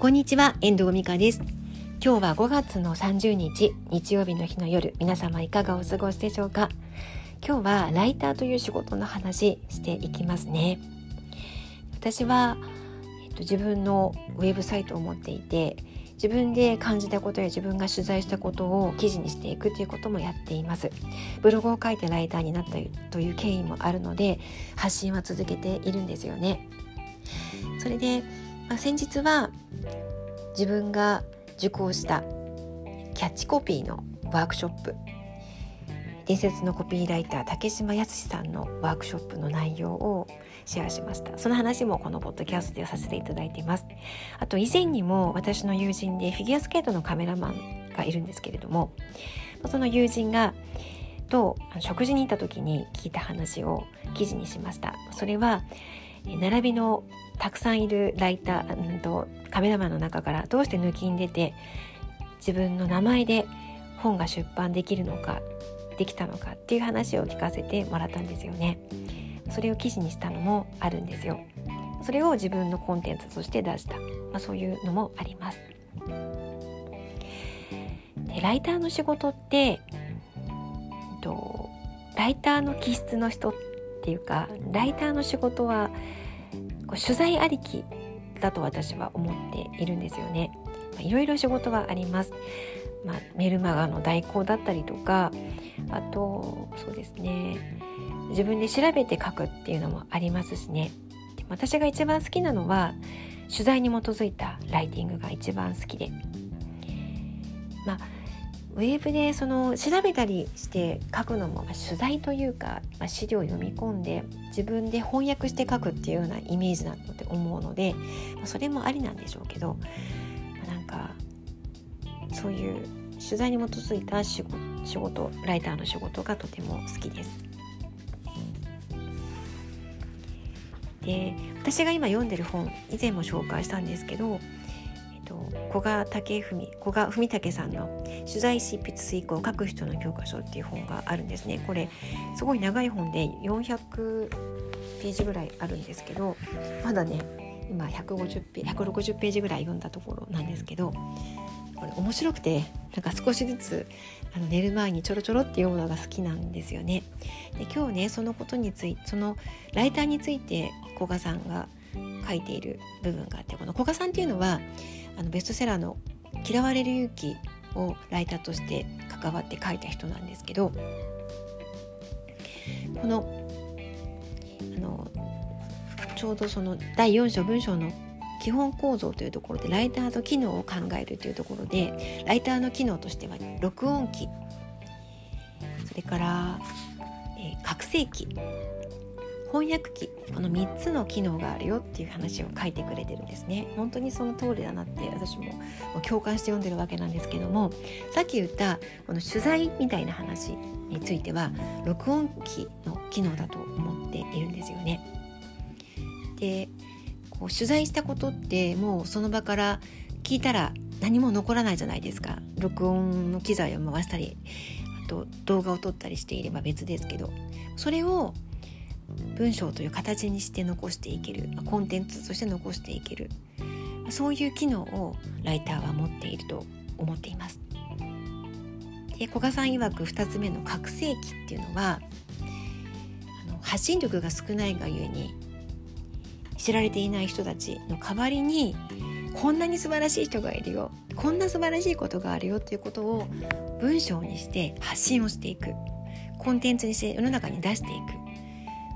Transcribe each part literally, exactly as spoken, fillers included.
こんにちは、遠藤美香です。今日はごがつのさんじゅうにち、日曜日の日の夜、皆様いかがお過ごしでしょうか。今日はライターという仕事の話していきますね。私は、えっと、自分のウェブサイトを持っていて、自分で感じたことや自分が取材したことを記事にしていくということもやっています。ブログを書いてライターになったという経緯もあるので、発信は続けているんですよね。それで、まあ、先日は自分が受講したキャッチコピーのワークショップ、伝説のコピーライター竹島康さんのワークショップの内容をシェアしました。その話もこのポッドキャストでさせていただいています。あと以前にも私の友人でフィギュアスケートのカメラマンがいるんですけれども、その友人がと食事に行った時に聞いた話を記事にしました。それは並びのたくさんいるライター、うんとカメラマンの中からどうして抜きん出て自分の名前で本が出版できるのかできたのかっていう話を聞かせてもらったんですよね。それを記事にしたのもあるんですよ。それを自分のコンテンツとして出した、まあ、そういうのもあります。で、ライターの仕事って、えっと、ライターの気質の人っていうか、ライターの仕事はこう取材ありきだと私は思っているんですよね。まあ、いろいろ仕事はあります。まあ、メルマガの代行だったりとか、あとそうですね、自分で調べて書くっていうのもありますしね。私が一番好きなのは取材に基づいたライティングが一番好きで、まあ、ウェブでその調べたりして書くのも取材というか、まあ、資料を読み込んで自分で翻訳して書くっていうようなイメージなので思うので、それもありなんでしょうけど、なんかそういう取材に基づいた仕事、ライターの仕事がとても好きです。で、私が今読んでる本、以前も紹介したんですけど、えっと、古賀武文、古賀文武さんの取材執筆遂行書く人の教科書っていう本があるんですね。これすごい長い本でよんひゃくページぐらいあるんですけど、まだね今ひゃくごじゅうページ、ひゃくろくじゅうページぐらい読んだところなんですけど、これ面白くて、なんか少しずつあの寝る前にちょろちょろって読むのが好きなんですよね。で、今日ね、そのことについて、そのライターについて古賀さんが書いている部分があって、この古賀さんっていうのはあのベストセラーの嫌われる勇気をライターとして関わって書いた人なんですけど、このあのちょうどそのだいよん章文章の基本構造というところで、ライターと機能を考えるというところで、ライターの機能としては録音機、それから、えー、拡声機、翻訳機、このみっつの機能があるよっていう話を書いてくれてるんですね。本当にその通りだなって私も共感して読んでるわけなんですけども、さっき言ったこの取材みたいな話については録音機の機能だと思っているんですよね。で、こう取材したことってもうその場から聞いたら何も残らないじゃないですか。録音の機材を回したり、あと動画を撮ったりしていれば別ですけど、それを文章という形にして残していける、コンテンツとして残していける、そういう機能をライターは持っていると思っています。で、古賀さん曰くふたつめの拡声器っていうのは、あの発信力が少ないがゆえに知られていない人たちの代わりに、こんなに素晴らしい人がいるよ、こんな素晴らしいことがあるよっていうことを文章にして発信をしていく、コンテンツにして世の中に出していく、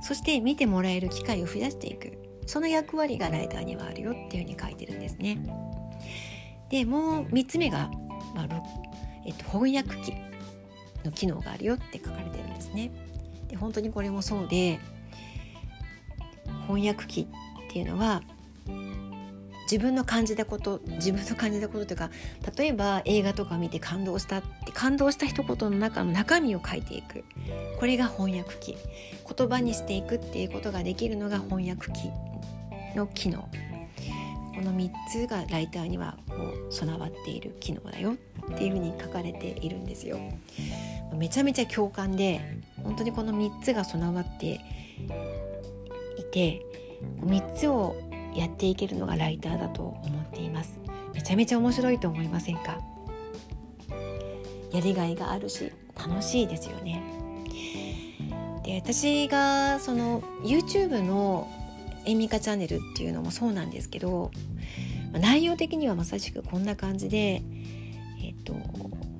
そして見てもらえる機会を増やしていく、その役割がライターにはあるよっていうふうに書いてるんですね。で、もうみっつめが、まあえっと、翻訳機の機能があるよって書かれてるんですね。で、本当にこれもそうで、翻訳機っていうのは自分の感じたこと自分の感じたことというか、例えば映画とか見て感動したって感動した一言の中の中身を書いていく、これが翻訳機、言葉にしていくっていうことができるのが翻訳機の機能、このみっつがライターにはこう備わっている機能だよっていうふうに書かれているんですよ。めちゃめちゃ共感で、本当にこのみっつが備わっていて、みっつをやっていけるのがライターだと思っています。めちゃめちゃ面白いと思いませんか？やりがいがあるし楽しいですよね。で、私がその YouTube のエミカチャンネルっていうのもそうなんですけど、内容的にはまさしくこんな感じで、えっと、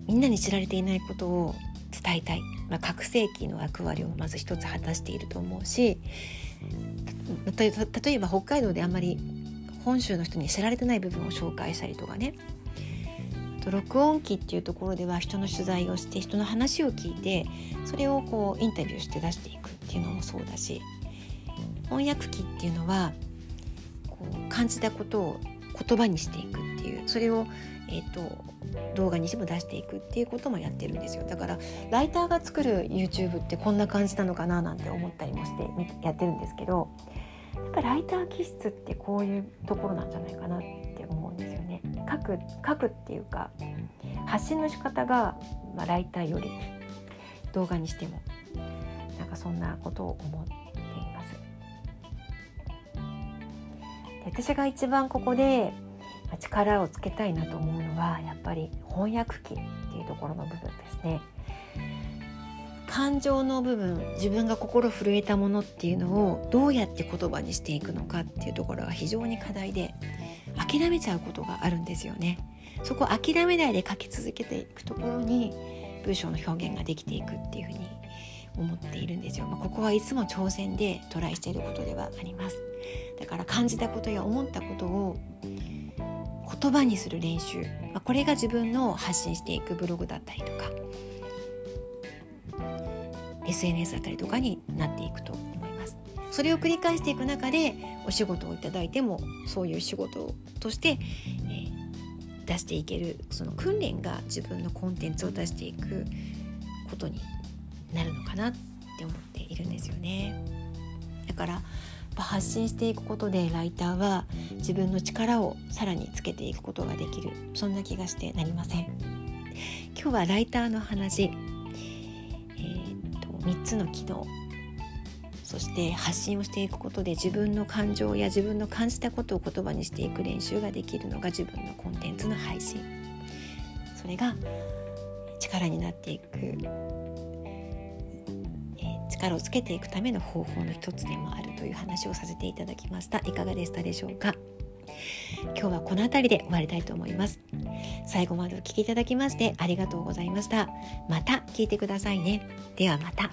みんなに知られていないことを伝えたい、まあ、拡声器の役割をまず一つ果たしていると思うし、例えば北海道であんまり本州の人に知られてない部分を紹介したりとかね、と録音機っていうところでは人の取材をして人の話を聞いてそれをこうインタビューして出していくっていうのもそうだし、翻訳機っていうのはこう感じたことを言葉にしていくっていう、それを、えー、と動画にしても出していくっていうこともやってるんですよ。だからライターが作る YouTube ってこんな感じなのかななんて思ったりもしてやってるんですけど、やっぱライター気質ってこういうところなんじゃないかなって思うんですよね。書く、書くっていうか発信の仕方が、まあ、ライターより動画にしてもなんかそんなことを思っています。で、私が一番ここで力をつけたいなと思うのはやっぱり翻訳機っていうところの部分ですね。感情の部分、自分が心震えたものっていうのをどうやって言葉にしていくのかっていうところが非常に課題で、諦めちゃうことがあるんですよね。そこを諦めないで書き続けていくところに文章の表現ができていくっていうふうに思っているんですよ。まあ、ここはいつも挑戦でトライしていることではあります。だから感じたことや思ったことを言葉にする練習、まあ、これが自分の発信していくブログだったりとか エスエヌエス だったりとかになっていくと思います。それを繰り返していく中でお仕事をいただいてもそういう仕事として、えー、出していけるその訓練が自分のコンテンツを出していくことになるのかなって思っているんですよね。だから発信していくことでライターは自分の力をさらにつけていくことができる、そんな気がしてなりません。今日はライターの話、えー、とみっつの機能、そして発信をしていくことで自分の感情や自分の感じたことを言葉にしていく練習ができるのが自分のコンテンツの配信、それが力になっていく、力をつけていくための方法の一つでもあるという話をさせていただきました。いかがでしたでしょうか？今日はこのあたりで終わりたいと思います。最後までお聞きいただきましてありがとうございました。また聞いてくださいね。ではまた。